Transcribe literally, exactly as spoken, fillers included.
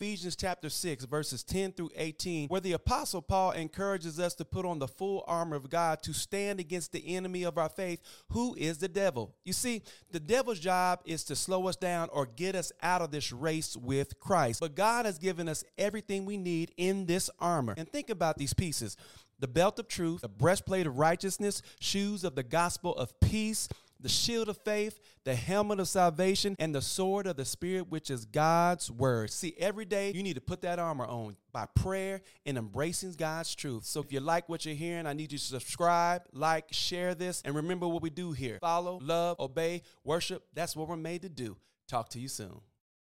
Ephesians chapter six, verses ten through eighteen, where the Apostle Paul encourages us to put on the full armor of God to stand against the enemy of our faith, who is the devil. You see, the devil's job is to slow us down or get us out of this race with Christ. But God has given us everything we need in this armor. And think about these pieces: the belt of truth, the breastplate of righteousness, shoes of the gospel of peace, the shield of faith, the helmet of salvation, and the sword of the Spirit, which is God's word. See, every day you need to put that armor on by prayer and embracing God's truth. So if you like what you're hearing, I need you to subscribe, like, share this, and remember what we do here. Follow, love, obey, worship. That's what we're made to do. Talk to you soon.